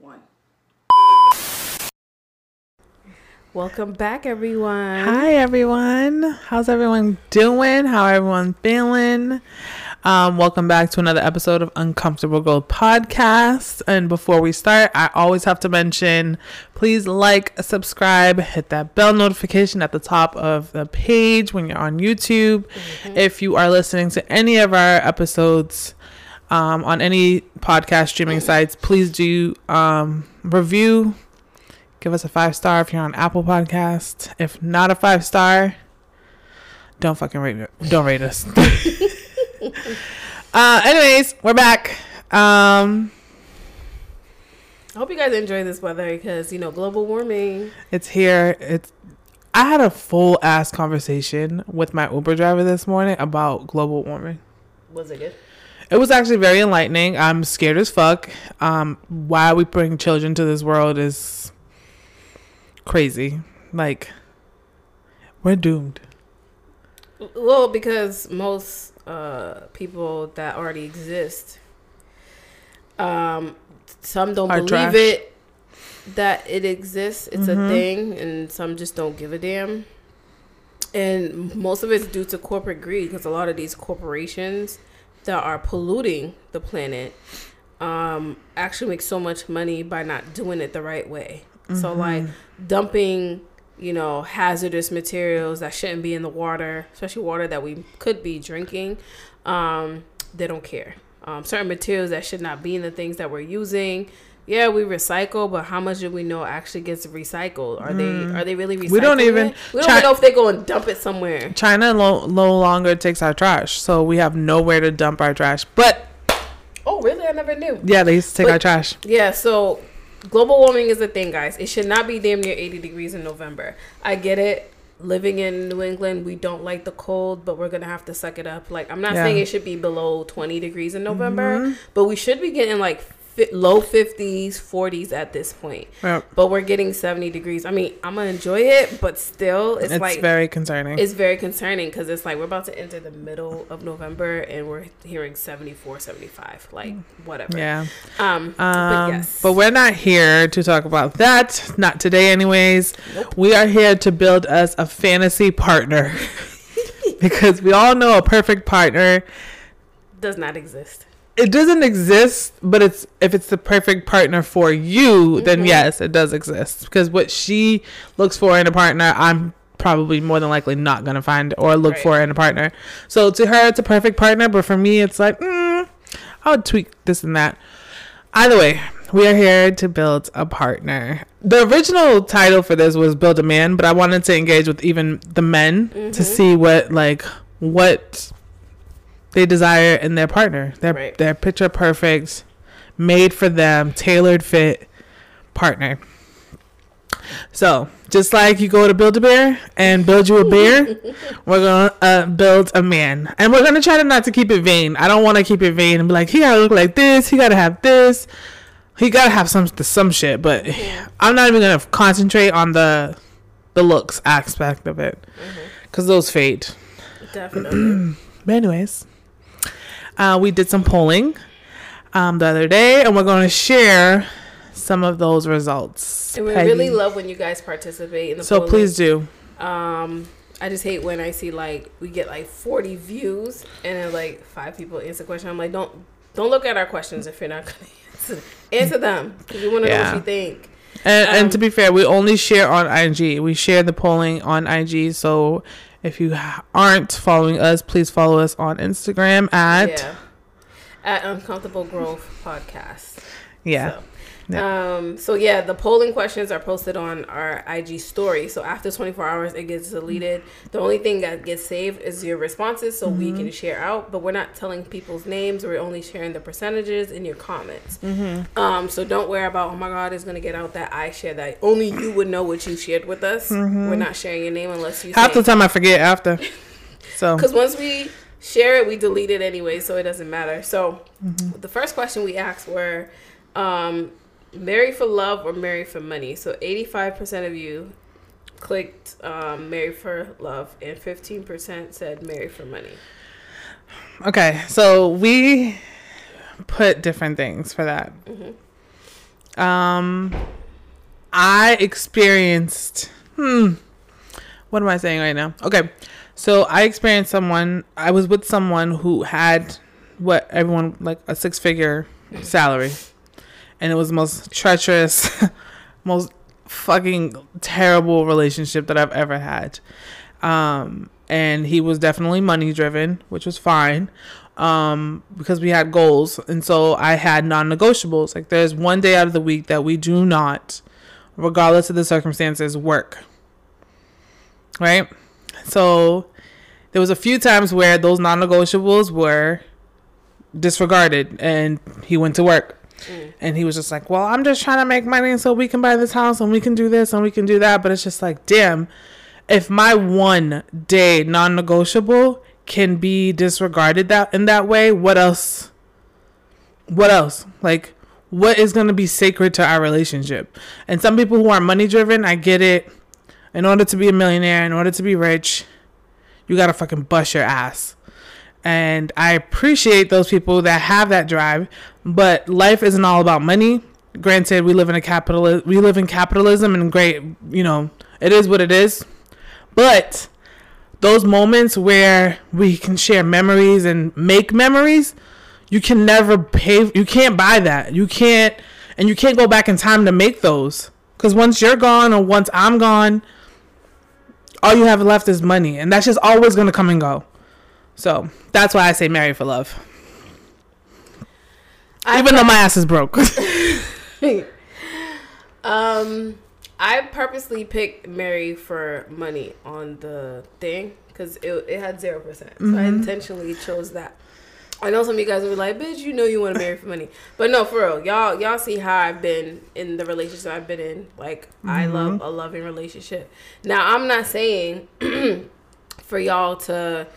One. Welcome back, everyone. Hi, everyone. How's everyone doing? How everyone feeling? Welcome back to another episode of Uncomfortable Growth Podcast. And before we start, I always have to mention, please like, subscribe, hit that bell notification at the top of the page when you're on YouTube. Mm-hmm. If you are listening to any of our episodes on any podcast streaming sites, please do review. Give us a 5-star if you're on Apple Podcast. If not a 5-star, don't fucking rate it. Don't rate us. Anyways, we're back. I hope you guys enjoy this weather because, you know, global warming. It's here. I had a full ass conversation with my Uber driver this morning about global warming. Was it good? It was actually very enlightening. I'm scared as fuck. Why we bring children to this world is crazy. Like, we're doomed. Well, because most people that already exist, some don't believe trash. It that it exists. It's mm-hmm. a thing, and some just don't give a damn. And most of it's due to corporate greed, because a lot of these corporations that are polluting the planet actually make so much money by not doing it the right way. Mm-hmm. So, like, dumping, you know, hazardous materials that shouldn't be in the water, especially water that we could be drinking. They don't care. Certain materials that should not be in the things that we're using. Yeah, we recycle, but how much do we know actually gets recycled? Are they really recycling? We don't even know if they go and dump it somewhere. China no longer takes our trash, so we have nowhere to dump our trash. But oh, really? I never knew. Yeah, they used to take our trash. Yeah, so global warming is a thing, guys. It should not be damn near 80 degrees in November. I get it. Living in New England, we don't like the cold, but we're going to have to suck it up. Like, I'm not saying it should be below 20 degrees in November, mm-hmm. but we should be getting, like, low 50s, 40s at this point. Yep. But we're getting 70 degrees. I mean, I'm going to enjoy it, but still, it's like... It's very concerning. It's very concerning because it's like we're about to enter the middle of November and we're hearing 74, 75. Like, whatever. Yeah. But yes. But we're not here to talk about that. Not today anyways. Nope. We are here to build us a fantasy partner because we all know a perfect partner does not exist. It doesn't exist, but if it's the perfect partner for you, then mm-hmm. yes, it does exist. Because what she looks for in a partner, I'm probably more than likely not going to find or look right. for in a partner. So to her, it's a perfect partner. But for me, it's like, I'll tweak this and that. Either way, we are here to build a partner. The original title for this was Build a Man, but I wanted to engage with even the men mm-hmm. to see what they desire in their partner, their picture perfect, made for them, tailored fit partner. So just like you go to Build-A-Bear and build you a bear, we're gonna build a man, and we're gonna try to not to keep it vain. I don't want to keep it vain and be like, he gotta look like this, he gotta have this, he gotta have some shit. But yeah. I'm not even gonna concentrate on the looks aspect of it because mm-hmm. those fade. Definitely. But anyways. We did some polling the other day, and we're going to share some of those results. And we really love when you guys participate in the polling. So please do. I just hate when I see, like, we get, like, 40 views, and then, like, 5 people answer the question. I'm like, don't look at our questions if you're not going to answer them, because we want to know what you think. And to be fair, we only share on IG. We share the polling on IG, so... If you aren't following us, please follow us on Instagram at Uncomfortable Growth Podcast. Yeah. So, the polling questions are posted on our IG story. So after 24 hours, it gets deleted. The only thing that gets saved is your responses so mm-hmm. we can share out. But we're not telling people's names. We're only sharing the percentages in your comments. Mm-hmm. So don't worry about, oh, my God, it's going to get out that I share that. Only you would know what you shared with us. Mm-hmm. We're not sharing your name unless you say it. Half the time I forget after. So because once we share it, we delete it anyway, so it doesn't matter. So mm-hmm. the first question we asked were... marry for love or marry for money. So 85% of you clicked marry for love and 15% said marry for money. Okay, so we put different things for that. Mm-hmm. I experienced, what am I saying right now? Okay. So I experienced someone, I was with someone who had what everyone, like a 6-figure salary. And it was the most treacherous, most fucking terrible relationship that I've ever had. And he was definitely money driven, which was fine. Because we had goals. And so I had non-negotiables. Like there's one day out of the week that we do not, regardless of the circumstances, work. Right? So there was a few times where those non-negotiables were disregarded and he went to work. And he was just like, well, I'm just trying to make money so we can buy this house and we can do this and we can do that. But it's just like, damn, if my one day non-negotiable can be disregarded that in that way, what else? Like, what is going to be sacred to our relationship? And some people who are money driven, I get it. In order to be a millionaire, in order to be rich, you got to fucking bust your ass. And I appreciate those people that have that drive, but life isn't all about money. Granted, we live in capitalism and great, you know, it is what it is. But those moments where we can share memories and make memories, you can never pay. You can't buy that. You can't go back in time to make those. Because once you're gone or once I'm gone, all you have left is money. And that's just always going to come and go. So that's why I say marry for love. Even though my ass is broke. I purposely picked marry for money on the thing because it had 0%. Mm-hmm. So I intentionally chose that. I know some of you guys will be like, bitch, you know you want to marry for money. But no, for real, y'all see how I've been in the relationship I've been in. Like, mm-hmm. I love a loving relationship. Now, I'm not saying for y'all to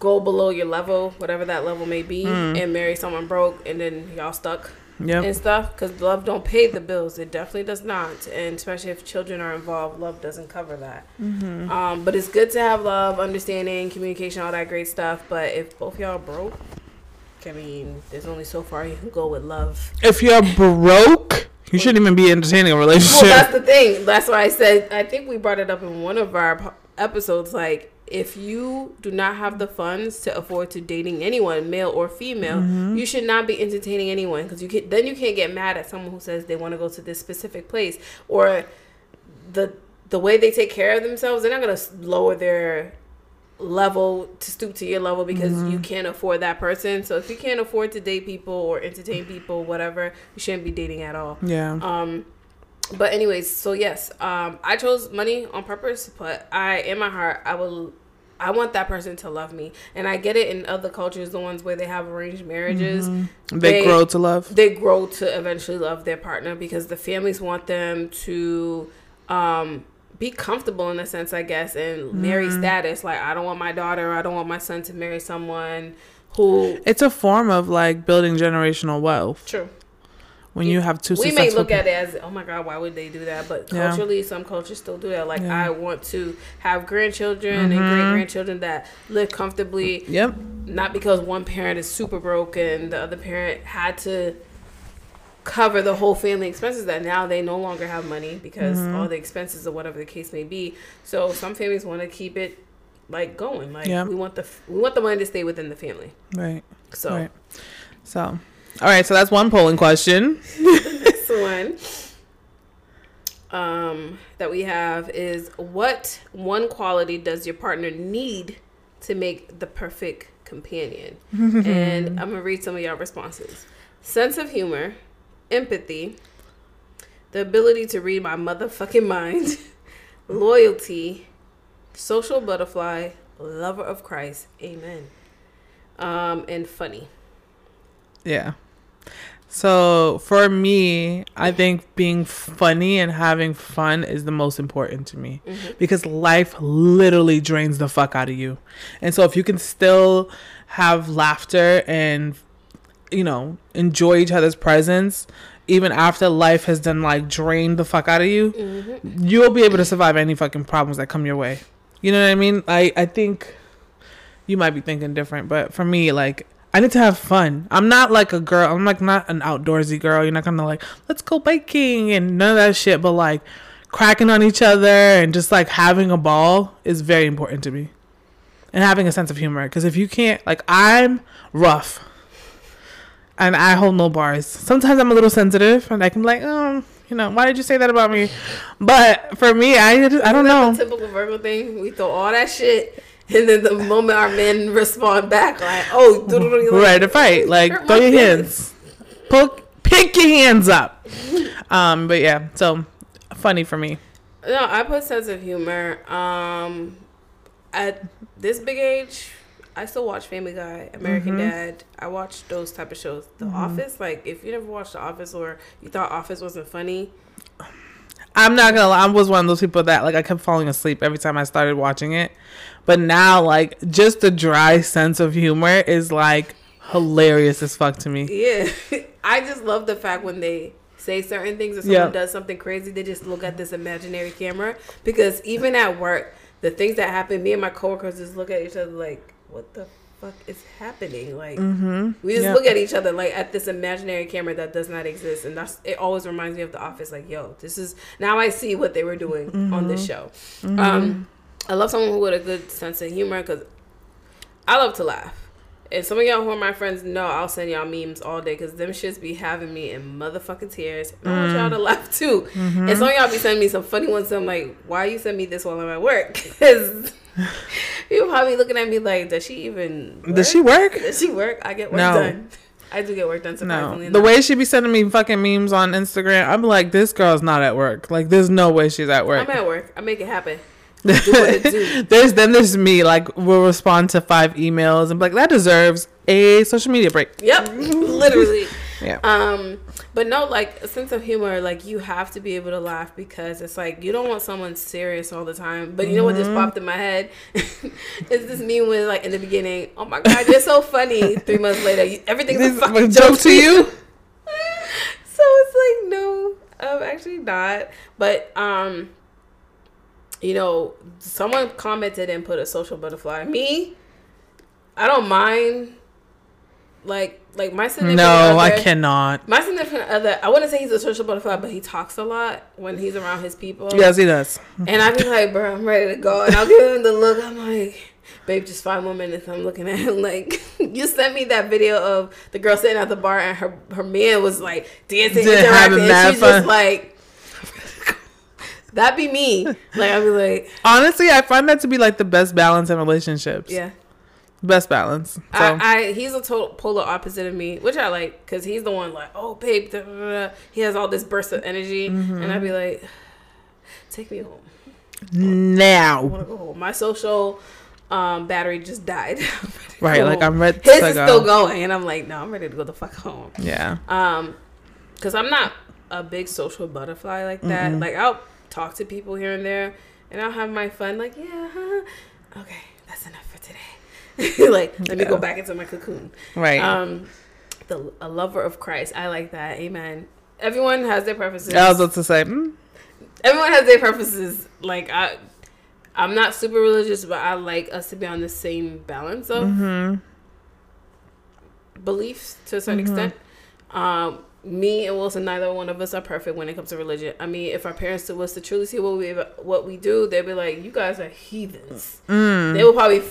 go below your level, whatever that level may be, and marry someone broke and then y'all stuck and stuff. Because love don't pay the bills. It definitely does not. And especially if children are involved, love doesn't cover that. Mm-hmm. But it's good to have love, understanding, communication, all that great stuff. But if both y'all broke, I mean, there's only so far you can go with love. If you're broke, you shouldn't even be entertaining a relationship. Well, that's the thing. That's why I said, I think we brought it up in one of our episodes, like, if you do not have the funds to afford to dating anyone, male or female, you should not be entertaining anyone because you can't get mad at someone who says they want to go to this specific place or the way they take care of themselves. They're not going to lower their level to stoop to your level because you can't afford that person. So if you can't afford to date people or entertain people, whatever, you shouldn't be dating at all. Yeah. But anyways, so yes, I chose money on purpose, but I want that person to love me. And I get it in other cultures, the ones where they have arranged marriages. Mm-hmm. They grow to love. They grow to eventually love their partner because the families want them to be comfortable in a sense, I guess, and marry status. Like, I don't want my daughter, I don't want my son to marry someone who... It's a form of, like, building generational wealth. True. When you have two successful... We may look at it as, oh my God, why would they do that? But culturally, some cultures still do that. Like, I want to have grandchildren and great-grandchildren that live comfortably. Yep. Not because one parent is super broke and the other parent had to cover the whole family expenses that now they no longer have money because all the expenses or whatever the case may be. So some families want to keep it, like, going. Like, we want the money to stay within the family. Right. So. Right. So... All right, so that's one polling question. This one that we have is, what one quality does your partner need to make the perfect companion? And I'm going to read some of y'all responses. Sense of humor, empathy, the ability to read my motherfucking mind, loyalty, social butterfly, lover of Christ, amen, and funny. Yeah. So for me, I think being funny and having fun is the most important to me because life literally drains the fuck out of you. And so if you can still have laughter and, you know, enjoy each other's presence, even after life has done, like, drained the fuck out of you, you'll be able to survive any fucking problems that come your way. You know what I mean? I think you might be thinking different, but for me, like, I need to have fun. I'm not like a girl. I'm like not an outdoorsy girl. You're not going to like, let's go biking and none of that shit. But like cracking on each other and just like having a ball is very important to me. And having a sense of humor. Because if you can't, like, I'm rough. And I hold no bars. Sometimes I'm a little sensitive. And I can be like, oh, you know, why did you say that about me? But for me, I don't know. That's a typical Virgo thing. We throw all that shit. And then the moment our men respond back, like, oh, right to fight. Like, throw your hands. Pick your hands up. But yeah, so funny for me. No, I put sense of humor. At this big age, I still watch Family Guy, American mm-hmm. Dad. I watch those type of shows. The mm-hmm. Office, like, if you never watched The Office or you thought Office wasn't funny. I'm not going to lie. I was one of those people that, like, I kept falling asleep every time I started watching it. But now, like, just the dry sense of humor is, like, hilarious as fuck to me. Yeah. I just love the fact when they say certain things or someone yep. does something crazy, they just look at this imaginary camera. Because even at work, the things that happen, me and my coworkers just look at each other like, what the fuck is happening? Like, mm-hmm. we just yep. look at each other like at this imaginary camera that does not exist. And that's, it always reminds me of The Office. Like, yo, this is, now I see what they were doing mm-hmm. on this show. Mm-hmm. I love someone who had a good sense of humor because I love to laugh. And some of y'all who are my friends know I'll send y'all memes all day because them shits be having me in motherfucking tears. And I want y'all to laugh too. Mm-hmm. And some of y'all be sending me some funny ones. I'm like, why you send me this while I'm at work? Because you're probably looking at me like, does she even work? Does she work? Does she work? I get work done. I do get work done surprisingly. No. The way she be sending me fucking memes on Instagram, I'm like, this girl's not at work. Like, there's no way she's at work. I'm at work. I make it happen. Do what it do. There's me, like, we'll respond to 5 emails and be like, that deserves a social media break. Yep. Literally. Yeah. But no, like, a sense of humor, like, you have to be able to laugh because it's like you don't want someone serious all the time. But you mm-hmm. know what just popped in my head? It's this meme with, like, in the beginning, oh my god, you're so funny. 3 months later, everything's a fucking joke to you. So it's like, no, I'm actually not. But you know, someone commented and put a social butterfly. Me, I don't mind. Like my significant other. No, I cannot. My significant other, I wouldn't say he's a social butterfly, but he talks a lot when he's around his people. Yes, he does. And I'd be like, bro, I'm ready to go. And I'll give him the look. I'm like, babe, just 5 more minutes. I'm looking at him like, you sent me that video of the girl sitting at the bar and her man was like dancing, interacting, and she's just like, that'd be me. Like, I'd be like, honestly, I find that to be like the best balance in relationships. Yeah. Best balance. So. He's a total polar opposite of me, which I like, because he's the one like, oh, babe, da, da, da. He has all this burst of energy. Mm-hmm. And I'd be like, take me home. Now. I want to go home. My social battery just died. Right. Like, I'm ready to go. His is still going. And I'm like, no, I'm ready to go the fuck home. Yeah. Because I'm not a big social butterfly like that. Mm-mm. Like, I'll talk to people here and there and I'll have my fun like, yeah, huh? Okay, that's enough for today. Like, let me go back into my cocoon. Right. A lover of Christ. I like that. Amen. Everyone has their preferences. I was about to say. Everyone has their preferences. Like, I'm not super religious, but I like us to be on the same balance of mm-hmm. beliefs to a certain mm-hmm. extent. Me and Wilson, neither one of us are perfect when it comes to religion. I mean, if our parents was to truly see what we do, they'd be like, you guys are heathens. Mm. They would probably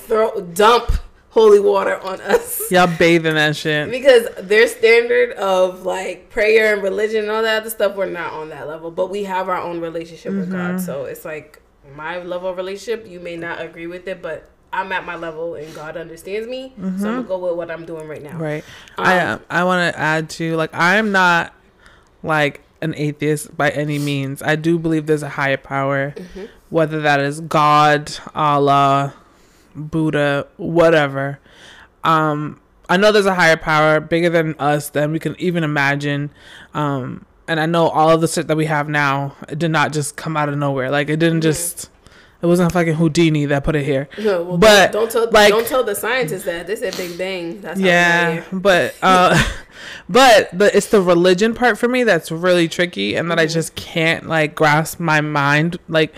dump holy water on us. Y'all bathe in that shit. Because their standard of, like, prayer and religion and all that other stuff, we're not on that level. But we have our own relationship mm-hmm. with God. So it's like, my level of relationship, you may not agree with it, but I'm at my level and God understands me. Mm-hmm. So I'm gonna go with what I'm doing right now. Right. I want to add to, like, I'm not like an atheist by any means. I do believe there's a higher power, mm-hmm. whether that is God, Allah, Buddha, whatever. I know there's a higher power bigger than us, than we can even imagine. And I know all of the shit that we have now, it did not just come out of nowhere. Like, it didn't mm-hmm. just... It wasn't fucking Houdini that put it here. No, well, but don't tell the scientists that. They said Big Bang. That's yeah, how but it's the religion part for me that's really tricky and that I just can't, like, grasp my mind. Like,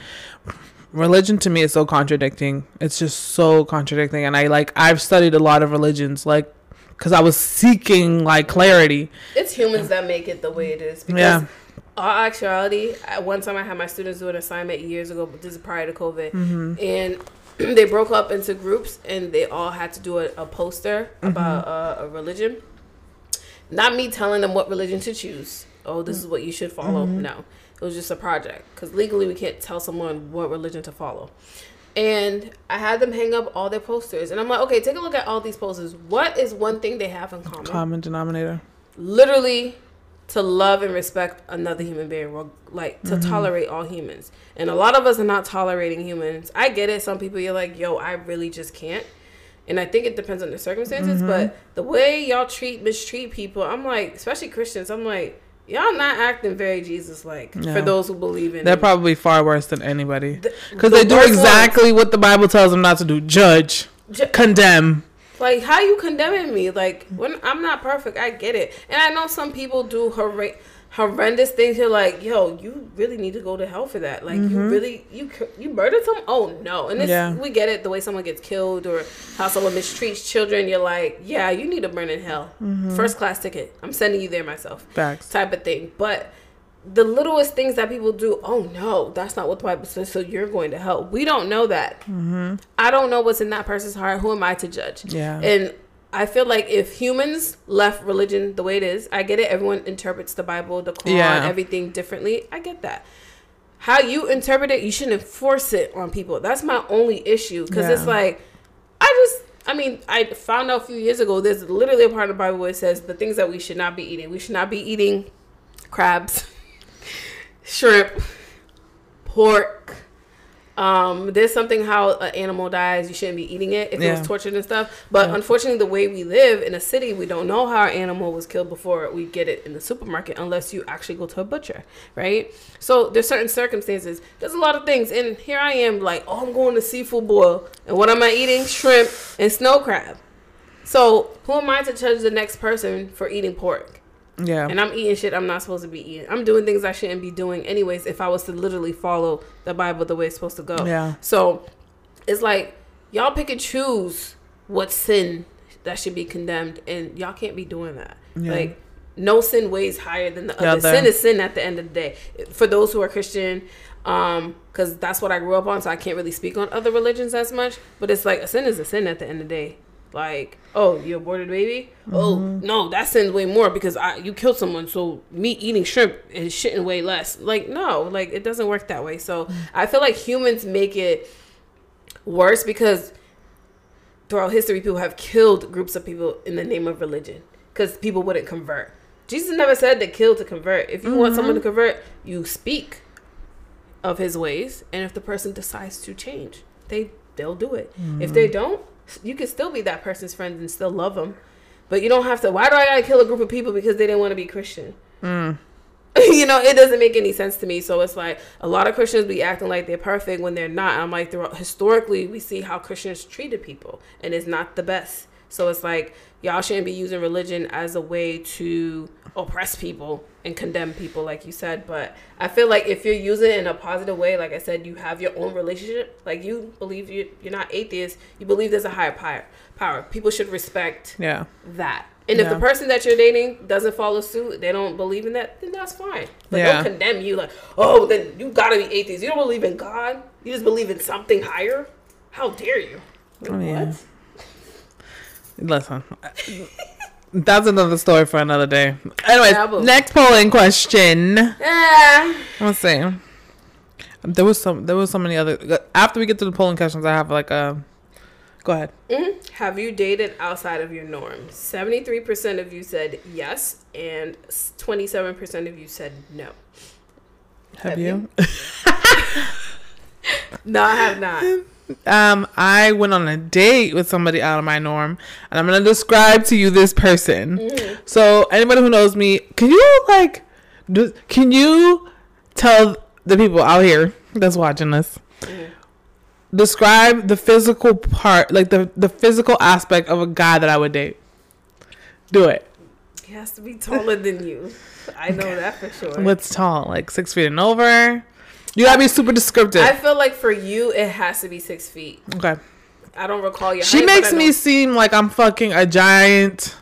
religion to me is so contradicting. It's just so contradicting. And I've studied a lot of religions, like because I was seeking like clarity. It's humans that make it the way it is. Because all actuality, one time I had my students do an assignment years ago, but this is prior to COVID, and they broke up into groups and they all had to do a poster about a religion. Not me telling them what religion to choose. Oh, this is what you should follow. No, it was just a project because legally we can't tell someone what religion to follow. And I had them hang up all their posters. And I'm like, okay, take a look at all these posters. What is one thing they have in common? Common denominator. Literally to love and respect another human being, like to tolerate all humans. And a lot of us are not tolerating humans. I get it. Some people you're like, yo, I really just can't. And I think it depends on the circumstances. But the way y'all mistreat people, I'm like, especially Christians, I'm like, y'all not acting very Jesus-like for those who believe in it. They're probably far worse than anybody. Because they do exactly what the Bible tells them not to do. Judge. Condemn. Like, how you condemning me? Like, when I'm not perfect. I get it. And I know some people do horrendous things. You're like, yo, you really need to go to hell for that. Like, you really, you murdered someone? Oh, no. And we get it. The way someone gets killed or how someone mistreats children. You're like, yeah, you need to burn in hell. First class ticket. I'm sending you there myself. Facts. Type of thing. But the littlest things that people do, oh, no, that's not what the Bible says, so you're going to hell. We don't know that. I don't know what's in that person's heart. Who am I to judge? Yeah. And I feel like if humans left religion the way it is, I get it. Everyone interprets the Bible, the Quran, everything differently. I get that. How you interpret it, you shouldn't enforce it on people. That's my only issue. Because it's like, I found out a few years ago, there's literally a part of the Bible where it says the things that we should not be eating. We should not be eating crabs, shrimp, pork. There's something how an animal dies, you shouldn't be eating it if it was tortured and stuff. But unfortunately, the way we live in a city, we don't know how our animal was killed before we get it in the supermarket unless you actually go to a butcher, right? So there's certain circumstances. There's a lot of things. And here I am like, oh, I'm going to seafood boil. And what am I eating? Shrimp and snow crab. So who am I to judge the next person for eating pork? Yeah. And I'm eating shit I'm not supposed to be eating. I'm doing things I shouldn't be doing anyways if I was to literally follow the Bible the way it's supposed to go. Yeah. So it's like y'all pick and choose what sin that should be condemned, and y'all can't be doing that. Yeah. Like no sin weighs higher than the other. Sin is sin at the end of the day. For those who are Christian, because that's what I grew up on, so I can't really speak on other religions as much. But it's like a sin is a sin at the end of the day. Like, oh, you aborted baby? Oh, no, that sins way more because you killed someone. So me eating shrimp is shitting way less. Like, no, like it doesn't work that way. So I feel like humans make it worse because throughout history, people have killed groups of people in the name of religion because people wouldn't convert. Jesus never said to kill to convert. If you want someone to convert, you speak of his ways. And if the person decides to change, they'll do it. If they don't, you can still be that person's friend and still love them, but you don't have to. Why do I gotta kill a group of people because they didn't want to be Christian? You know, it doesn't make any sense to me. So it's like a lot of Christians be acting like they're perfect when they're not. I'm like, historically, we see how Christians treated people, and it's not the best. So it's like y'all shouldn't be using religion as a way to oppress people and condemn people, like you said. But I feel like if you're using it in a positive way, like I said, you have your own relationship. Like you believe you're not atheist. You believe there's a higher power. People should respect that. And if the person that you're dating doesn't follow suit, they don't believe in that, then that's fine. But don't condemn you like, oh, then you gotta be atheist. You don't believe in God. You just believe in something higher. How dare you? Like, oh, yeah. What? Listen, that's another story for another day. Anyways, next polling question. Let's see. There was so many other. After we get to the polling questions, I have like a. Go ahead. Have you dated outside of your norm? 73% of you said yes, and 27% of you said no. Have you? No, I have not. I went on a date with somebody out of my norm, and I'm going to describe to you this person. So anybody who knows me, can you tell the people out here that's watching this, describe the physical part, like the physical aspect of a guy that I would date? Do it. He has to be taller than you. I know that for sure. What's tall? Like 6 feet and over? You gotta be super descriptive. I feel like for you, it has to be 6 feet. Okay. I don't recall your height. She makes me seem like I'm fucking a giant.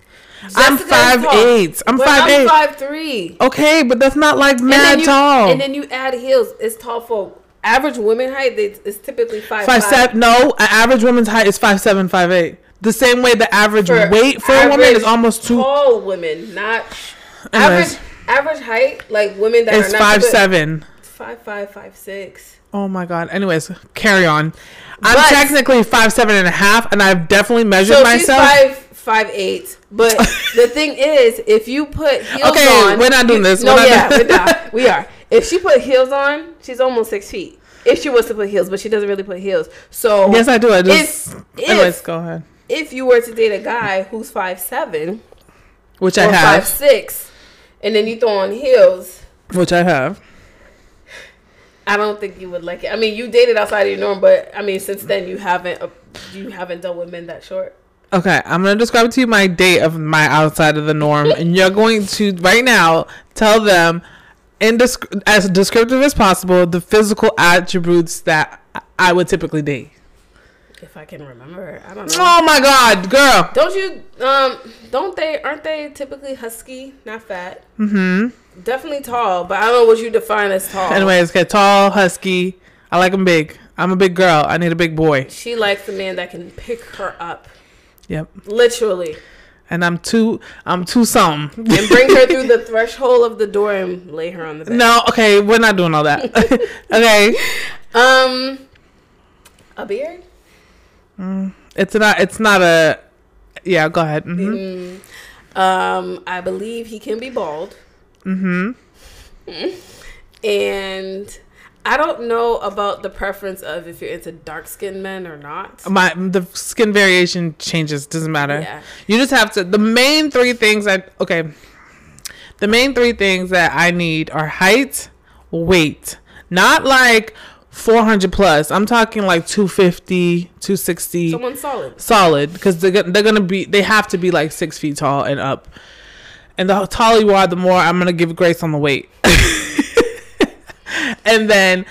I'm 5'8". I'm 5'8". I'm 5'3". Okay, but that's not like mad tall. And then you add heels. It's tall folk. Average women height is typically 5'5". No, an average woman's height is 5'7", 5'8". The same way the average weight for a woman is almost two. Tall women, not average height, like women that are not 5'7". 5'5", 5'6". Oh my God. Anyways, carry on. I'm technically 5'7.5", and I've definitely measured myself. 5'8", but the thing is, if you put heels on, we're not doing this. We are. If she put heels on, she's almost 6 feet. If she was to put heels, but she doesn't really put heels. So yes, I do. I just anyways, go ahead. If you were to date a guy who's 5'7", which I have, 5'6", and then you throw on heels, which I have, I don't think you would like it. I mean, you dated outside of your norm, but I mean, since then you haven't dealt with men that short. Okay, I'm going to describe to you my date of my outside of the norm, and you're going to, right now, tell them, as descriptive as possible, the physical attributes that I would typically date. If I can remember, I don't know. Oh my God, girl. Aren't they typically husky, not fat? Mm-hmm. Definitely tall, but I don't know what you define as tall. Anyways, okay, tall, husky. I like them big. I'm a big girl. I need a big boy. She likes a man that can pick her up. Yep. Literally. And I'm too something. And bring her through the threshold of the door and lay her on the bed. No, okay, we're not doing all that. Okay. A beard? It's not a yeah, go ahead. Mm-hmm. I believe he can be bald. Mm-hmm. And I don't know about the preference of if you're into dark-skinned men or not. The skin variation changes. Doesn't matter. Yeah. You just have to... The main three things that I need are height, weight. Not like 400 plus. I'm talking like 250, 260. Someone solid. Solid. Because they're going to be... They have to be like 6 feet tall and up. And the taller you are, the more I'm going to give grace on the weight. And then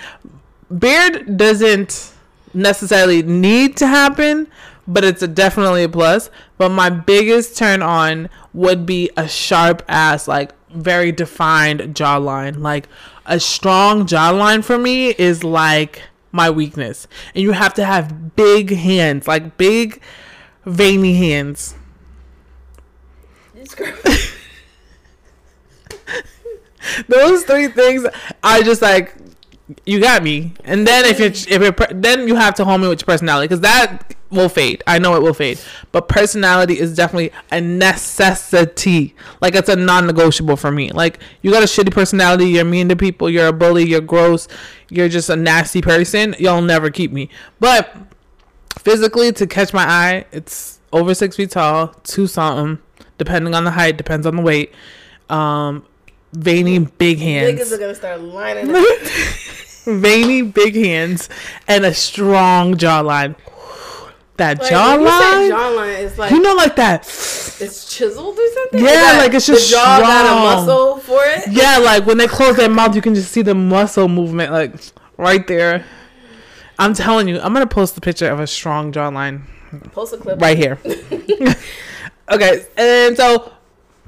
beard doesn't necessarily need to happen, but it's definitely a plus. But my biggest turn on would be a sharp ass, like very defined jawline. Like a strong jawline for me is like my weakness. And you have to have big hands, like big veiny hands. It's great. Those three things are just like, you got me. And then then you have to hone me with your personality, because that will fade. I know it will fade, but personality is definitely a necessity. Like it's a non-negotiable for me. Like you got a shitty personality, you're mean to people, you're a bully, you're gross, you're just a nasty person, you'll never keep me. But physically, to catch my eye, it's over 6 feet tall, 2 something, depending on the height, depends on the weight. Veiny big hands. Niggas are gonna start lining up. Veiny big hands and a strong jawline. That like, jawline. Jawline is like, you know, like that. It's chiseled or something. Yeah, like it's just the jaw got a muscle for it. Yeah, like when they close their mouth, you can just see the muscle movement, like right there. I'm telling you, I'm gonna post the picture of a strong jawline. Post a clip right here. Okay, and so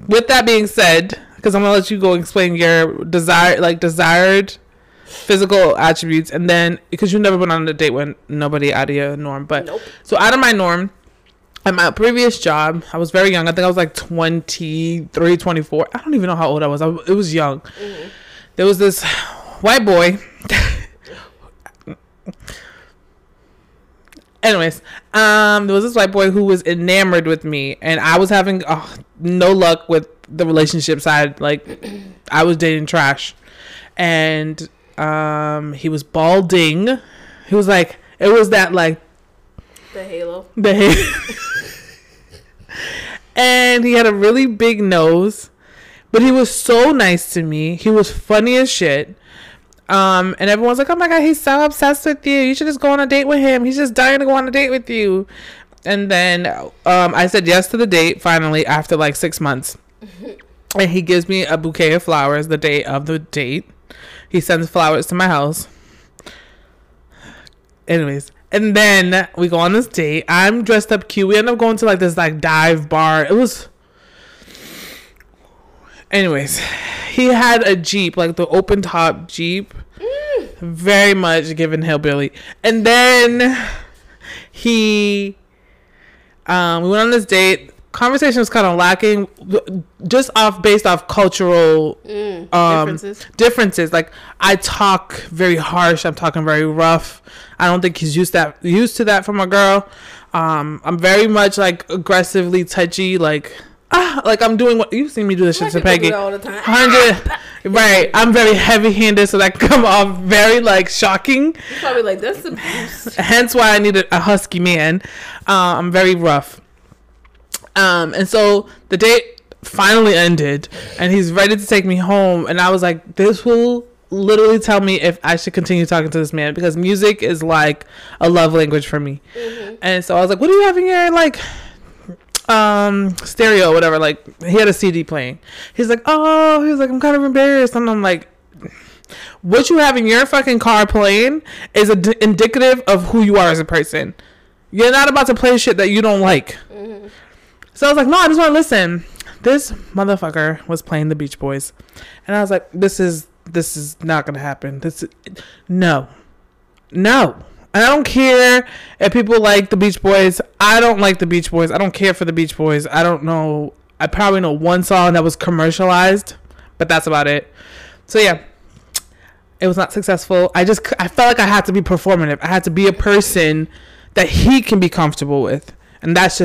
with that being said. Because I'm gonna let you go explain your desired physical attributes, and then because you've never been on a date with nobody out of your norm. But nope. So out of my norm, at my previous job, I was very young. I think I was like 23, 24. I don't even know how old I was. It was young. Mm-hmm. There was this white boy. Anyways, there was this white boy who was enamored with me, and I was having no luck with the relationship side. Like I was dating trash, and he was balding. He was like, it was that like the halo and he had a really big nose, but he was so nice to me. He was funny as shit. And everyone's like, oh my God, he's so obsessed with you, you should just go on a date with him, he's just dying to go on a date with you. And then I said yes to the date finally after like 6 months. And he gives me a bouquet of flowers the day of the date. He sends flowers to my house. Anyways, and then we go on this date. I'm dressed up cute. We end up going to like this like dive bar. It was Anyways, he had a Jeep, like the open top Jeep. Very much given hillbilly. And then he, we went on this date. Conversation was kind of lacking, just based off cultural differences. Like, I talk very harsh. I'm talking very rough. I don't think he's used to that from a girl. I'm very much like aggressively touchy. Like I'm doing what you've seen me do this shit to Peggy all the time. 100 Right. I'm very heavy-handed, so that can come off very like shocking. You're probably like, that's abuse. Hence why I needed a husky man. I'm very rough. And so the date finally ended, and he's ready to take me home, and I was like, this will literally tell me if I should continue talking to this man, because music is like a love language for me. Mm-hmm. And so I was like, what are you having here? Like, stereo, whatever. Like, he had a CD playing. He's like, oh, he was like, I'm kind of embarrassed. And I'm like, what you have in your fucking car playing is indicative of who you are as a person. You're not about to play shit that you don't like. Mm-hmm. So I was like, no, I just want to listen. This motherfucker was playing the Beach Boys. And I was like, this is not going to happen. No. And I don't care if people like the Beach Boys. I don't like the Beach Boys. I don't care for the Beach Boys. I don't know. I probably know one song that was commercialized, but that's about it. So yeah, it was not successful. I felt like I had to be performative. I had to be a person that he can be comfortable with. And that's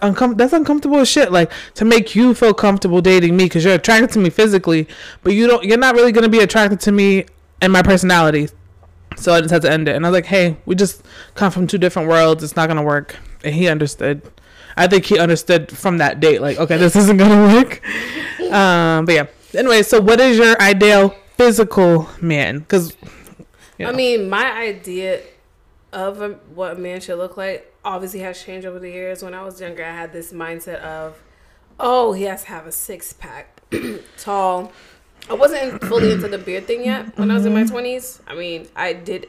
uncomfortable as shit. Like, to make you feel comfortable dating me because you're attracted to me physically, but you're not really going to be attracted to me and my personality. So I just had to end it. And I was like, hey, we just come from two different worlds. It's not going to work. And he understood. I think he understood from that date. Like, okay, this isn't going to work. But yeah. Anyway, so what is your ideal physical man? Because, you know. I mean, my idea of what a man should look like obviously has changed over the years. When I was younger, I had this mindset of, oh, he has to have a six-pack, tall. I wasn't fully into the beard thing yet when I was in my 20s. I mean, I did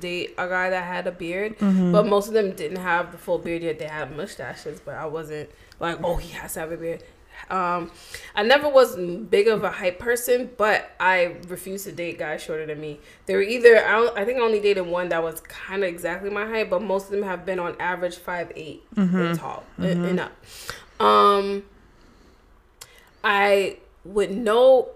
date a guy that had a beard, but most of them didn't have the full beard yet. They had mustaches, but I wasn't like, oh, he has to have a beard. I never was big of a height person, but I refused to date guys shorter than me. They were either, I think I only dated one that was kind of exactly my height, but most of them have been on average 5'8" and tall and up. I would know.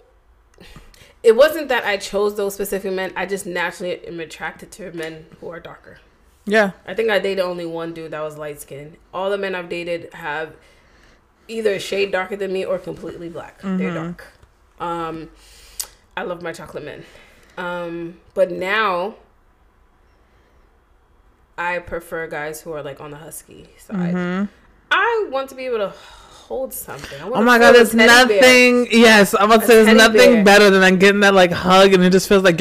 It wasn't that I chose those specific men. I just naturally am attracted to men who are darker. Yeah, I think I dated only one dude that was light skinned. All the men I've dated have either a shade darker than me or completely black. They're dark. I love my chocolate men. But now I prefer guys who are like on the husky side. I want to be able to hold something. Oh my God, there's nothing. Bear. Yes, I'm about to say there's nothing better than getting that like hug, and it just feels like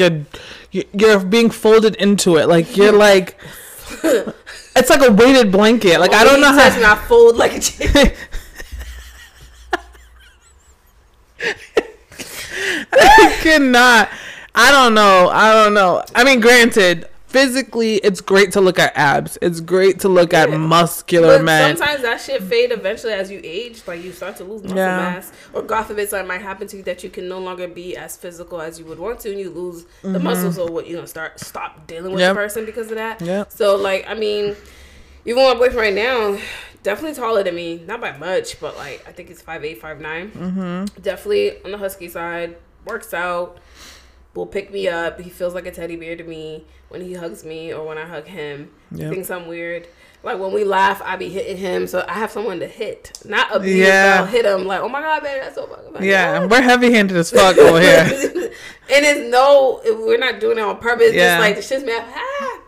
you're being folded into it. Like you're like. It's like a weighted blanket. Like, I don't know how. And I fold like a chicken. I cannot. I don't know. I mean, granted, physically, it's great to look at abs. It's great to look at muscular men. Sometimes that shit fade eventually as you age. Like, you start to lose muscle mass. Or, God forbid, something might happen to you that you can no longer be as physical as you would want to. And you lose the muscles or what, stop dealing with the person because of that. Yep. So, like, I mean, even my boyfriend right now, definitely taller than me. Not by much, but, like, I think he's 5'8", 5'9". Definitely on the husky side. Works out, will pick me up. He feels like a teddy bear to me when he hugs me or when I hug him. He thinks I'm weird. Like, when we laugh, I be hitting him, so I have someone to hit, not abuse. I'll hit him like, oh my God, baby, that's so fucking funny. And we're heavy handed as fuck over here. And we're not doing it on purpose. Just like the shit's mad.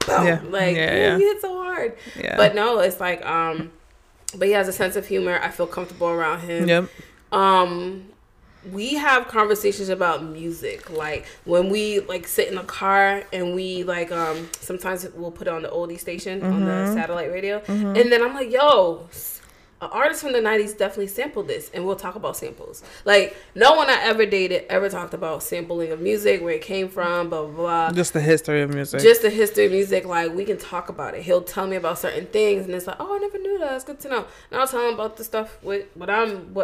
You hit so hard. But no, it's like but he has a sense of humor. I feel comfortable around him. We have conversations about music, like when we like sit in the car and we like sometimes we'll put on the oldie station on the satellite radio, and then I'm like, yo, artists from the 90s definitely sampled this, and we'll talk about samples. Like, no one I ever dated ever talked about sampling of music, where it came from, blah, blah, blah. Just the history of music. Just the history of music. Like, we can talk about it. He'll tell me about certain things, and it's like, oh, I never knew that. It's good to know. And I'll tell him about the stuff with what I'm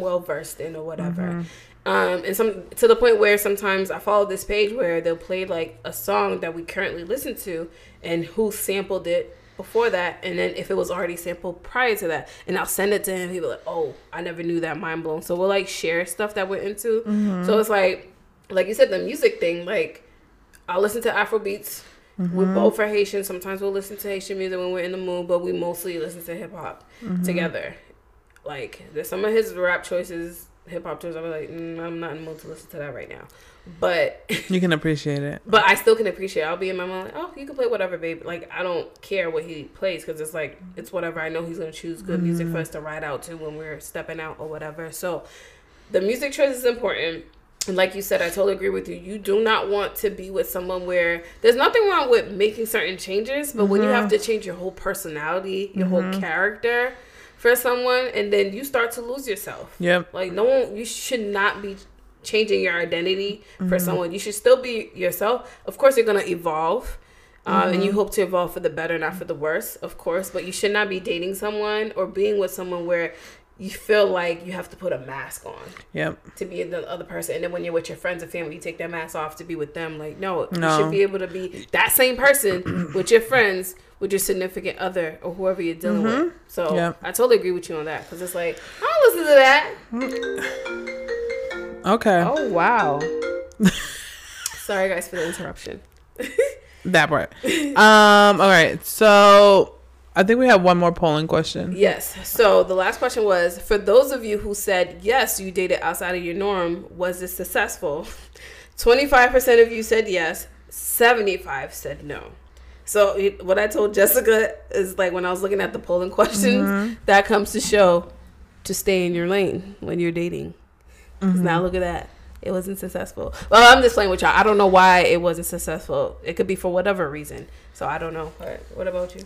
well-versed in or whatever. Mm-hmm. And some to the point where sometimes I follow this page where they'll play, like, a song that we currently listen to and who sampled it before that, and then if it was already sampled prior to that, and I'll send it to him. He'll be like, oh, I never knew that, mind blown. So we'll, like, share stuff that we're into. Mm-hmm. So it's like you said, the music thing, like, I'll listen to Afrobeats. Mm-hmm. We both are Haitian. Sometimes we'll listen to Haitian music when we're in the mood, but we mostly listen to hip-hop mm-hmm. together. Like, there's some of his rap choices, hip-hop tunes, I'm like, I'm not in the mood to listen to that right now. But you can appreciate it. But I still can appreciate it. I'll be in my mind like, oh, you can play whatever, babe. Like, I don't care what he plays, because it's like, it's whatever. I know he's going to choose good music for us to ride out to when we're stepping out or whatever. So the music choice is important. And like you said, I totally agree with you. You do not want to be with someone where there's nothing wrong with making certain changes, but when you have to change your whole personality, your whole character for someone, and then you start to lose yourself. Yep. Like, no one, you should not be changing your identity for someone. You should still be yourself. Of course, you're going to evolve, and you hope to evolve for the better, not for the worse, of course. But you should not be dating someone or being with someone where you feel like you have to put a mask on to be the other person. And then when you're with your friends and family, you take that mask off to be with them. Like, no. You should be able to be that same person with your friends, with your significant other, or whoever you're dealing with. So I totally agree with you on that, because it's like, I don't listen to that. Okay. Oh, wow. Sorry, guys, for the interruption. That part. All right. So I think we have one more polling question. Yes. So the last question was, for those of you who said, yes, you dated outside of your norm, was this successful? 25% of you said yes. 75 said no. So what I told Jessica is, like, when I was looking at the polling questions, that comes to show to stay in your lane when you're dating. Now look at that. It wasn't successful. Well, I'm just playing with y'all. I don't know why it wasn't successful. It could be for whatever reason. So I don't know. But what about you?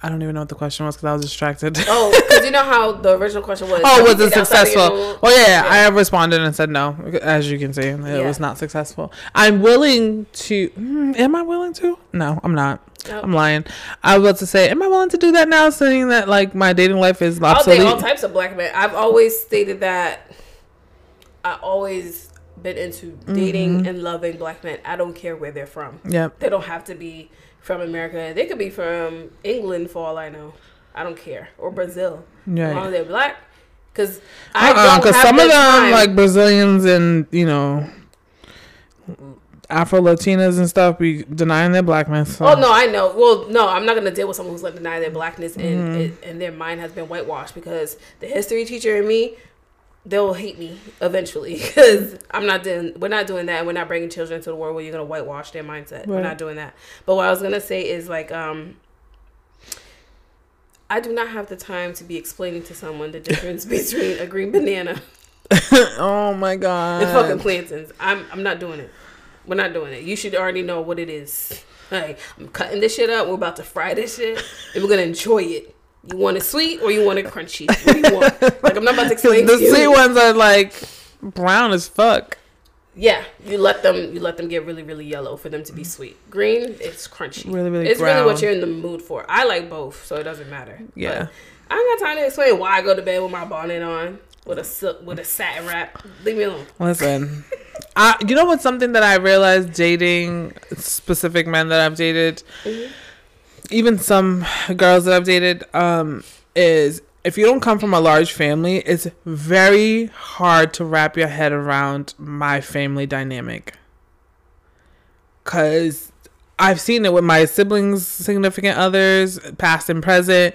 I don't even know what the question was, because I was distracted. Oh, because you know how the original question was. Oh, was it successful? Oh, yeah. I responded and said no. As you can see, it was not successful. I'm willing to. Am I willing to? No, I'm not. Nope. I'm lying. I was about to say, am I willing to do that now, saying that, like, my dating life is obsolete? I'll date all types of black men. I've always stated that. I always been into dating and loving black men. I don't care where they're from. Yep. They don't have to be from America. They could be from England for all I know. I don't care. Or Brazil. Yeah. As long as they're black. Because I don't have some of them, time. Like Brazilians and, you know, Afro-Latinas and stuff, be denying their blackness. So. Oh, no, I know. Well, no, I'm not going to deal with someone who's, like, denying their blackness and their mind has been whitewashed, because the history teacher in me, they'll hate me eventually, because we're not doing that. And we're not bringing children to the world where you're going to whitewash their mindset. Right. We're not doing that. But what I was going to say is, like, I do not have the time to be explaining to someone the difference between a green banana. Oh my God. And fucking plantains. I'm not doing it. We're not doing it. You should already know what it is. Like, I'm cutting this shit up. We're about to fry this shit, and we're going to enjoy it. You want it sweet or you want it crunchy? What do you want? Like, I'm not about to explain to you. The sweet ones are, like, brown as fuck. Yeah. You let them get really, really yellow for them to be sweet. Green, it's crunchy. Really, really it's brown. Really what you're in the mood for. I like both, so it doesn't matter. Yeah. But I don't got time to explain why I go to bed with my bonnet on, with a satin wrap. Leave me alone. Listen. You know what's something that I realized dating specific men that I've dated? Mm-hmm. Even some girls that I've dated, is if you don't come from a large family, it's very hard to wrap your head around my family dynamic. 'Cause I've seen it with my siblings, significant others, past and present.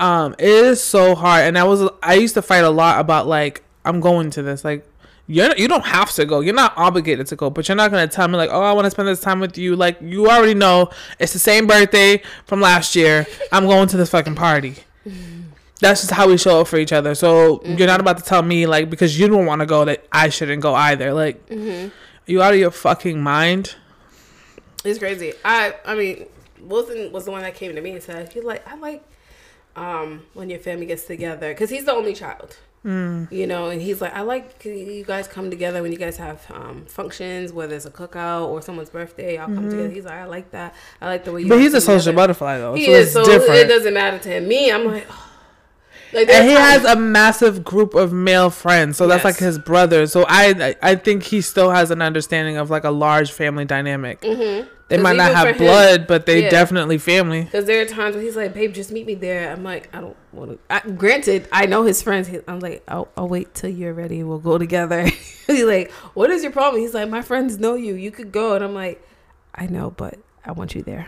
It is so hard. And I used to fight a lot about, like, I'm going to this, like, you don't have to go. You're not obligated to go, but you're not going to tell me, like, oh, I want to spend this time with you. Like, you already know it's the same birthday from last year. I'm going to this fucking party. That's just how we show up for each other. So you're not about to tell me, like, because you don't want to go, that I shouldn't go either. Like, you out of your fucking mind. It's crazy. I mean, Wilson was the one that came to me and said, I when your family gets together, because he's the only child. You know, and he's like, I like you guys come together when you guys have functions, whether it's a cookout or someone's birthday, y'all come together. He's like, I like that. I like the way you. But he's a social butterfly, though. He is, so it doesn't matter to him. Me, I'm like, oh. Like, and he has a massive group of male friends, so that's like his brother. So I think he still has an understanding of like a large family dynamic. They might not have blood, but they definitely family. Because there are times when he's like, "Babe, just meet me there." I'm like, "I don't want to." Granted, I know his friends. I'm like, "I'll wait till you're ready. We'll go together." He's like, "What is your problem?" He's like, "My friends know you. You could go." And I'm like, "I know, but I want you there."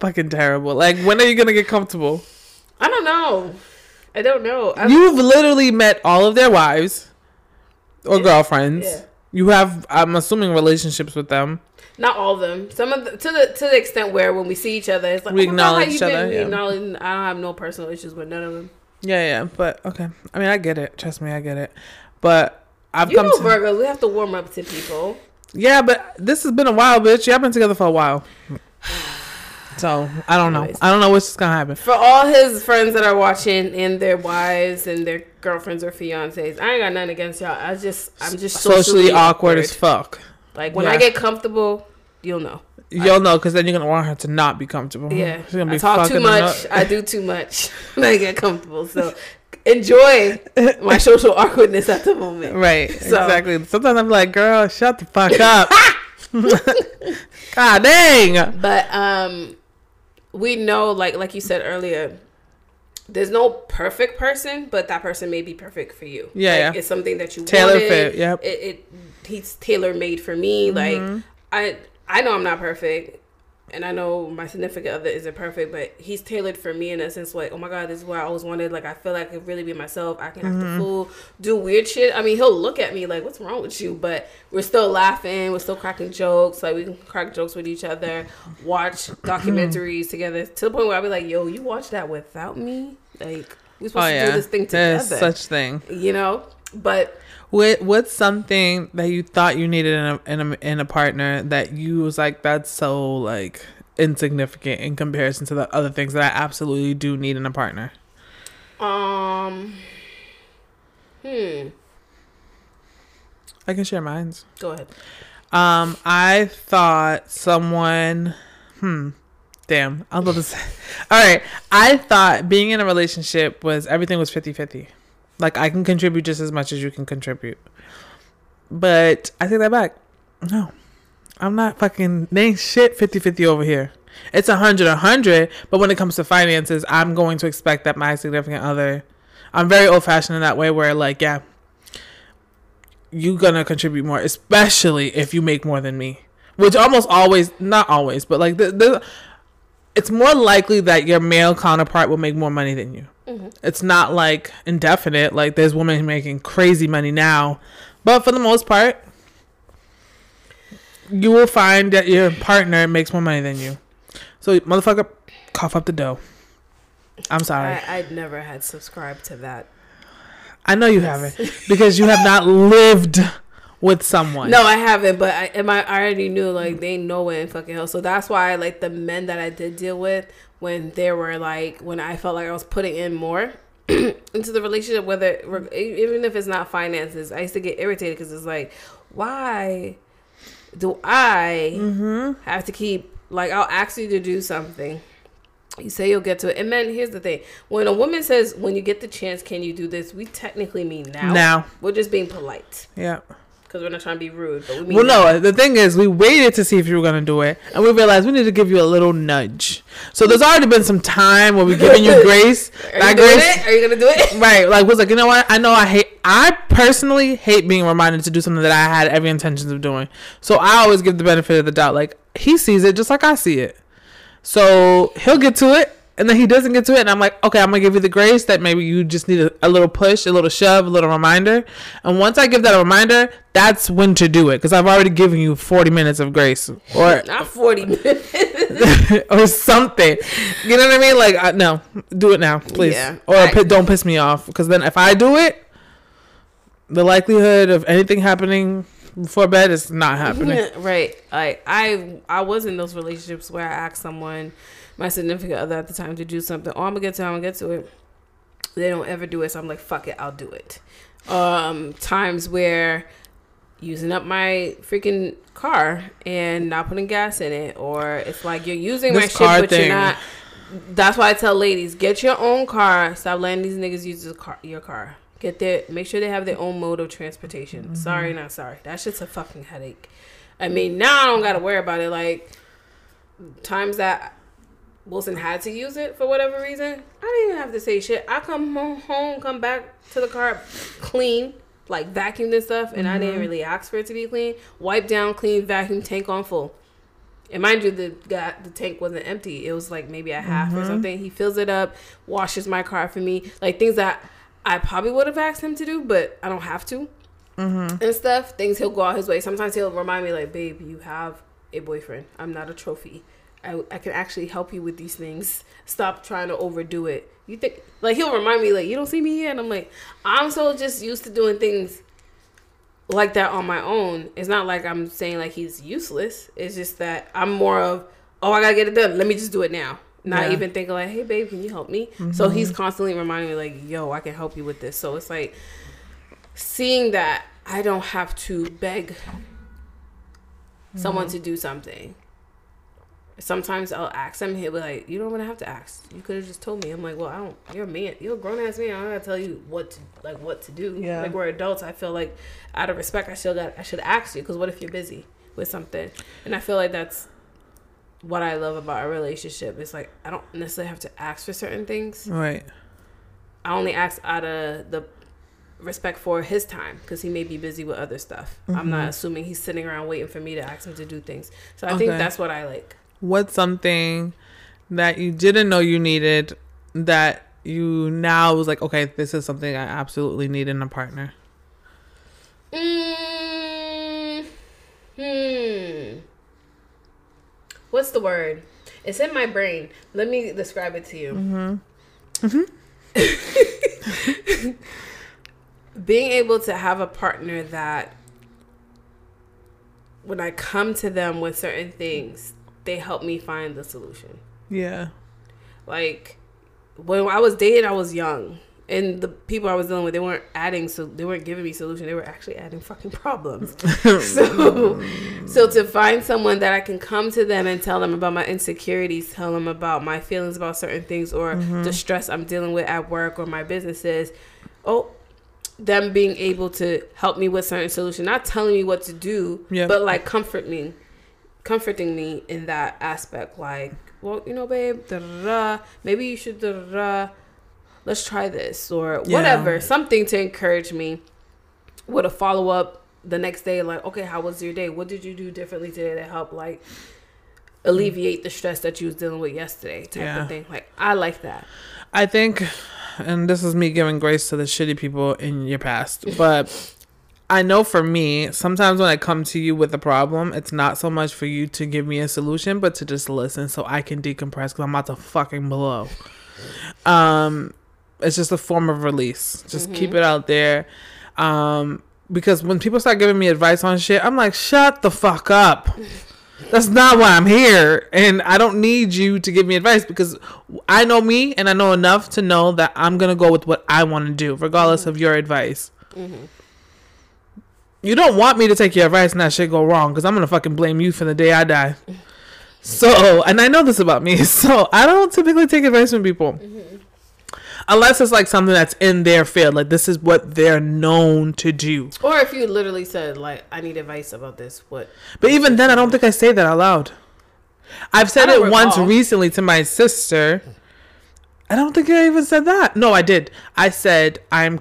Fucking terrible. Like, when are you gonna get comfortable? I don't know. I don't know. You've literally met all of their wives or girlfriends. Yeah. You have, I'm assuming, relationships with them. Not all of them. Some of the, to the extent where when we see each other, it's like we acknowledge each other. We acknowledge. I don't have no personal issues with none of them. Yeah, but okay. I mean, I get it. Trust me, I get it. But I've come to Virgos. We have to warm up to people. Yeah, but this has been a while, bitch. Y'all been together for a while. So, I don't know. I don't know what's going to happen. For all his friends that are watching and their wives and their girlfriends or fiancés, I ain't got nothing against y'all. I'm just socially awkward as fuck. Like, when I get comfortable, you'll know. You'll know, because then you're going to want her to not be comfortable. Yeah. She's gonna be talk too much. I do too much when I get comfortable. So, enjoy my social awkwardness at the moment. Right. So. Exactly. Sometimes I'm like, girl, shut the fuck up. God dang. But, we know, like you said earlier, there's no perfect person, but that person may be perfect for you. Yeah, like, it's something that you wanted. Fit. Yep. He's tailor made for me. Mm-hmm. Like I know I'm not perfect, and I know my significant other isn't perfect, but he's tailored for me in a sense. Like, oh my God, this is what I always wanted. Like, I feel like I could really be myself. I can act a fool, do weird shit. I mean, he'll look at me like, what's wrong with you? But we're still laughing. We're still cracking jokes. Like, we can crack jokes with each other, watch documentaries together, to the point where I'll be like, yo, you watch that without me? Like, we're supposed to do this thing together. There's such thing. You know? But... What's something that you thought you needed in a partner that you was like, that's so like insignificant in comparison to the other things that I absolutely do need in a partner? I can share mine. Go ahead. I thought someone. Damn, I'll go this. All right, I thought being in a relationship was everything was 50-50. Like, I can contribute just as much as you can contribute. But I take that back. No. I'm not fucking... They ain't shit 50-50 over here. It's 100-100. But when it comes to finances, I'm going to expect that my significant other... I'm very old-fashioned in that way where, like, yeah, you're going to contribute more, especially if you make more than me. Which almost always... Not always, but, like, it's more likely that your male counterpart will make more money than you. It's not like indefinite. Like, there's women making crazy money now, but for the most part, you will find that your partner makes more money than you. So, motherfucker, cough up the dough. I'm sorry. I'd never had subscribed to that. I know you haven't, because you have not lived with someone. No, I haven't. But I already knew, like, they know it in fucking hell. So that's why, like, the men that I did deal with. When there were, like, when I felt like I was putting in more into the relationship, even if it's not finances, I used to get irritated because it's like, why do I have to keep, like, I'll ask you to do something. You say you'll get to it. And then here's the thing. When a woman says, when you get the chance, can you do this? We technically mean now. Now. We're just being polite. Yeah. Because we're not trying to be rude. But we mean no, the thing is, we waited to see if you were going to do it. And we realized we need to give you a little nudge. So there's already been some time where we're giving you grace. Are you going to do it? Right. Like, was like, you know what? I know I personally hate being reminded to do something that I had every intention of doing. So I always give the benefit of the doubt. Like, he sees it just like I see it. So he'll get to it. And then he doesn't get to it. And I'm like, okay, I'm going to give you the grace that maybe you just need a little push, a little shove, a little reminder. And once I give that a reminder, that's when to do it. Because I've already given you 40 minutes of grace. Or not 40 minutes. Or something. You know what I mean? Like, no, do it now, please. Yeah, or don't piss me off. Because then if I do it, the likelihood of anything happening before bed is not happening. Right. Like, I was in those relationships where I asked someone... my significant other at the time to do something. Oh, I'm gonna get to it. They don't ever do it, so I'm like, fuck it, I'll do it. Times where using up my freaking car and not putting gas in it, or it's like you're using this my shit, but you're not. That's why I tell ladies, get your own car. Stop letting these niggas use your car. Get there. Make sure they have their own mode of transportation. Mm-hmm. Sorry, not sorry. That shit's a fucking headache. I mean, now I don't gotta worry about it. Like times that Wilson had to use it for whatever reason, I didn't even have to say shit. I come home, come back to the car clean, like vacuumed and stuff, and mm-hmm. I didn't really ask for it to be clean. Wipe down, clean, vacuum, tank on full. And mind you, the tank wasn't empty. It was like maybe a half mm-hmm. or something. He fills it up, washes my car for me. Like things that I probably would have asked him to do, but I don't have to. Mm-hmm. And stuff. Things he'll go out his way. Sometimes he'll remind me like, babe, you have a boyfriend. I'm not a trophy. I can actually help you with these things. Stop trying to overdo it. You think like he'll remind me like, you don't see me here, and I'm like, I'm so just used to doing things like that on my own. It's not like I'm saying like he's useless. It's just that I'm more of, oh, I gotta get it done. Let me just do it now. Not even thinking like, hey babe, can you help me? Mm-hmm. So he's constantly reminding me like, yo, I can help you with this. So it's like seeing that I don't have to beg someone to do something. Sometimes I'll ask him, he'll be like, you don't want to have to ask. You could have just told me. I'm like, well, I don't, you're a man. You're a grown-ass man. I don't gotta tell you what to do. Yeah. Like, we're adults. I feel like out of respect, I should ask you, because what if you're busy with something? And I feel like that's what I love about our relationship. It's like, I don't necessarily have to ask for certain things. Right. I only ask out of the respect for his time, because he may be busy with other stuff. Mm-hmm. I'm not assuming he's sitting around waiting for me to ask him to do things. So I think that's what I like. What's something that you didn't know you needed that you now was like, okay, this is something I absolutely need in a partner? What's the word? It's in my brain. Let me describe it to you. Mm-hmm. Mm-hmm. Being able to have a partner that when I come to them with certain things, they help me find the solution. Yeah. Like when I was dating, I was young, and the people I was dealing with, they weren't giving me solution. They were actually adding fucking problems. So to find someone that I can come to them and tell them about my insecurities, tell them about my feelings about certain things, or the stress I'm dealing with at work or my businesses. Oh, them being able to help me with certain solution, not telling me what to do, but like comforting me in that aspect, like, well, you know, babe, maybe you should, let's try this, or whatever, something to encourage me with a follow-up the next day, like, okay, how was your day? What did you do differently today to help, like, alleviate the stress that you was dealing with yesterday, type of thing. Like, I like that. I think, and this is me giving grace to the shitty people in your past, but... I know for me, sometimes when I come to you with a problem, it's not so much for you to give me a solution, but to just listen so I can decompress, because I'm about to fucking blow. It's just a form of release. Just keep it out there. Because when people start giving me advice on shit, I'm like, shut the fuck up. That's not why I'm here. And I don't need you to give me advice, because I know me and I know enough to know that I'm going to go with what I want to do, regardless of your advice. Mm-hmm. You don't want me to take your advice and that shit go wrong, because I'm going to fucking blame you for the day I die. So, and I know this about me, so I don't typically take advice from people. Mm-hmm. Unless it's like something that's in their field, like this is what they're known to do. Or if you literally said like, I need advice about this, what? But even then, I don't think I say that out loud. I've said it once recently to my sister. I don't think I even said that. No, I did. I said, I'm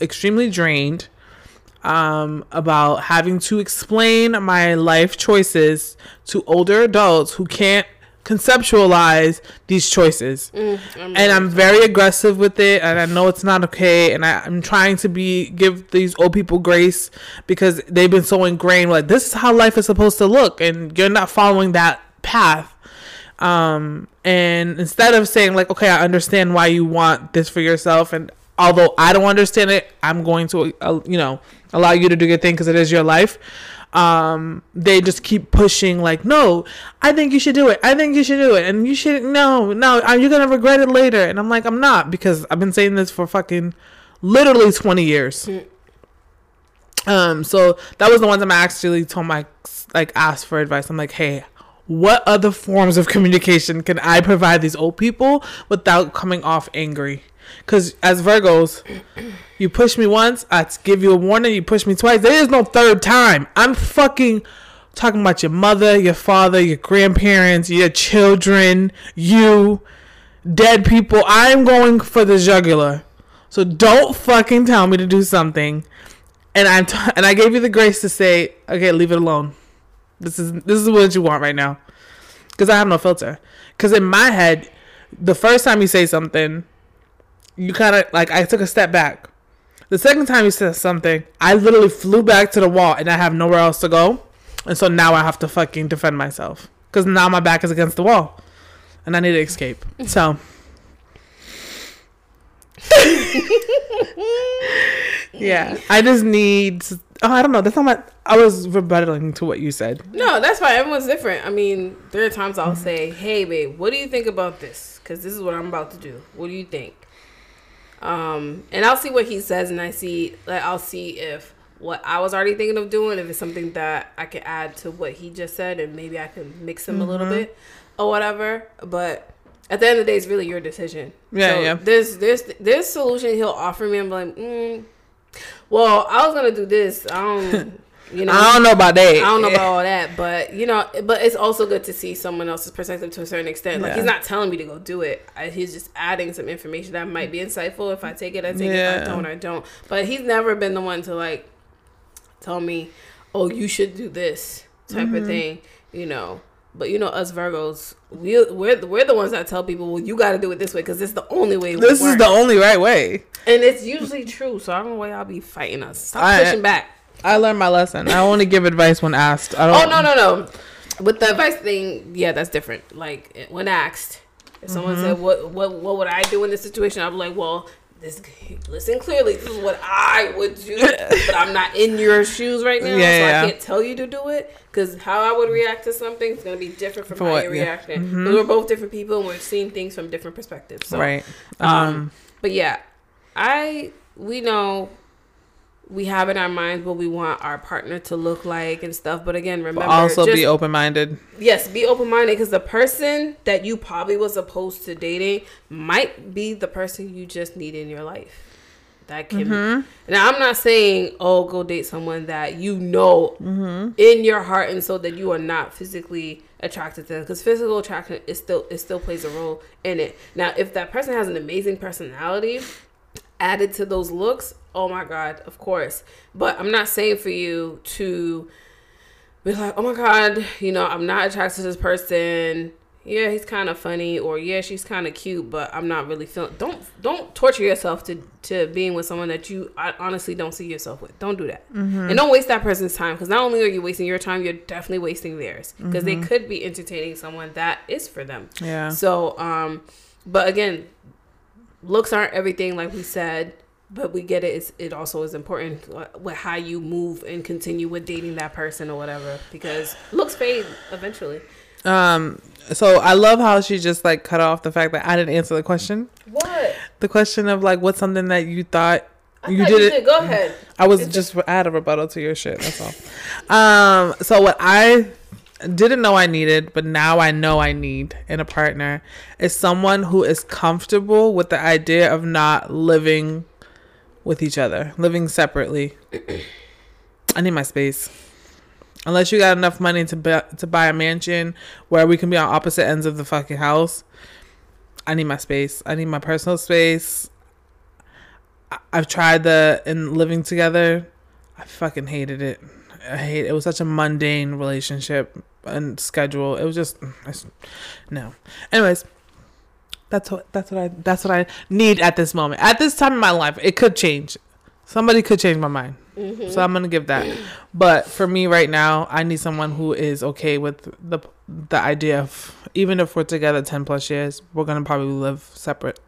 extremely drained. About having to explain my life choices to older adults who can't conceptualize these choices. And I'm very aggressive with it, and I know it's not okay, and I'm trying to give these old people grace, because they've been so ingrained, like, this is how life is supposed to look, and you're not following that path. And instead of saying like, okay, I understand why you want this for yourself, and although I don't understand it, I'm going to, allow you to do your thing, because it is your life. they just keep pushing, like, no, I think you should do it. I think you should do it. And you should, no, you're going to regret it later. And I'm like, I'm not, because I've been saying this for fucking literally 20 years. So that was the one time I actually told my, like, asked for advice. I'm like, hey, what other forms of communication can I provide these old people without coming off angry? Because as Virgos, you push me once, I give you a warning, you push me twice. There is no third time. I'm fucking talking about your mother, your father, your grandparents, your children, you, dead people. I'm going for the jugular. So don't fucking tell me to do something. And I gave you the grace to say, okay, leave it alone. This is what you want right now. Because I have no filter. Because in my head, the first time you say something, you kind of, like, I took a step back. The second time you said something, I literally flew back to the wall and I have nowhere else to go. And so now I have to fucking defend myself. Because now my back is against the wall. And I need to escape. So. Yeah. I just need... Oh, I don't know. That's not my... I was rebuttaling to what you said. No, that's fine. Everyone's different. I mean, there are times I'll say, hey, babe, what do you think about this? Because this is what I'm about to do. What do you think? And I'll see what he says, and I'll see if what I was already thinking of doing, if it's something that I could add to what he just said, and maybe I can mix them a little bit or whatever. But at the end of the day, it's really your decision. Yeah, so yeah. This solution he'll offer me, I'm like, well, I was gonna do this. I don't know about that. I don't know about all that, but but it's also good to see someone else's perspective to a certain extent. Like he's not telling me to go do it. He's just adding some information that might be insightful. If I take it, I take it. If I don't, I don't. But he's never been the one to like tell me, "Oh, you should do this" type of thing. But us Virgos, we're the ones that tell people, "Well, you got to do it this way because it's the only way. This is the only right way." And it's usually true. So I don't know why y'all be fighting us. Stop pushing back. I learned my lesson. I only give advice when asked. No. With the advice thing, yeah, that's different. Like when asked, if someone said, "What would I do in this situation?" I'm like, "Well, listen clearly. This is what I would do, but I'm not in your shoes right now, I can't tell you to do it because how I would react to something is going to be different from how you're reacting. Because we're both different people and we're seeing things from different perspectives. So, right. But yeah, we know. We have in our minds what we want our partner to look like and stuff. But again, remember... But also be open-minded. Yes, be open-minded because the person that you probably was opposed to dating might be the person you just need in your life. That can... Now, I'm not saying, go date someone that you know in your heart and soul that you are not physically attracted to them. Because physical attraction still plays a role in it. Now, if that person has an amazing personality... added to those looks, oh my God, of course. But I'm not saying for you to be like, oh my God, I'm not attracted to this person. Yeah, he's kind of funny, or yeah, she's kind of cute, but I'm not really feeling. Don't torture yourself to being with someone that you honestly don't see yourself with. Don't do that, and don't waste that person's time. Because not only are you wasting your time, you're definitely wasting theirs. Because they could be entertaining someone that is for them. Yeah. So, but again. Looks aren't everything, like we said, but we get it. It also is important with how you move and continue with dating that person or whatever, because looks fade eventually. So I love how she just like cut off the fact that I didn't answer the question. What? The question of like, what's something that you thought you did it? Go ahead. I had a rebuttal to your shit. That's all. So what I didn't know I needed, but now I know I need in a partner is someone who is comfortable with the idea of not living with each other, living separately. I need my space. Unless you got enough money to buy a mansion where we can be on opposite ends of the fucking house. I need my space. I need my personal space. I've tried living together. I fucking hated it. It was such a mundane relationship. And schedule. It was just no. Anyways, that's what I need at this moment. At this time in my life, it could change. Somebody could change my mind. So I'm gonna give that. But for me right now, I need someone who is okay with the idea of even if we're together 10+ years, we're gonna probably live separate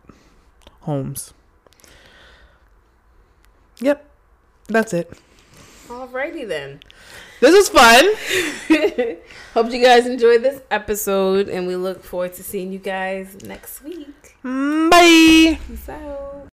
homes. Yep, that's it. Alrighty then. This was fun. Hope you guys enjoyed this episode, and we look forward to seeing you guys next week. Bye. Peace out.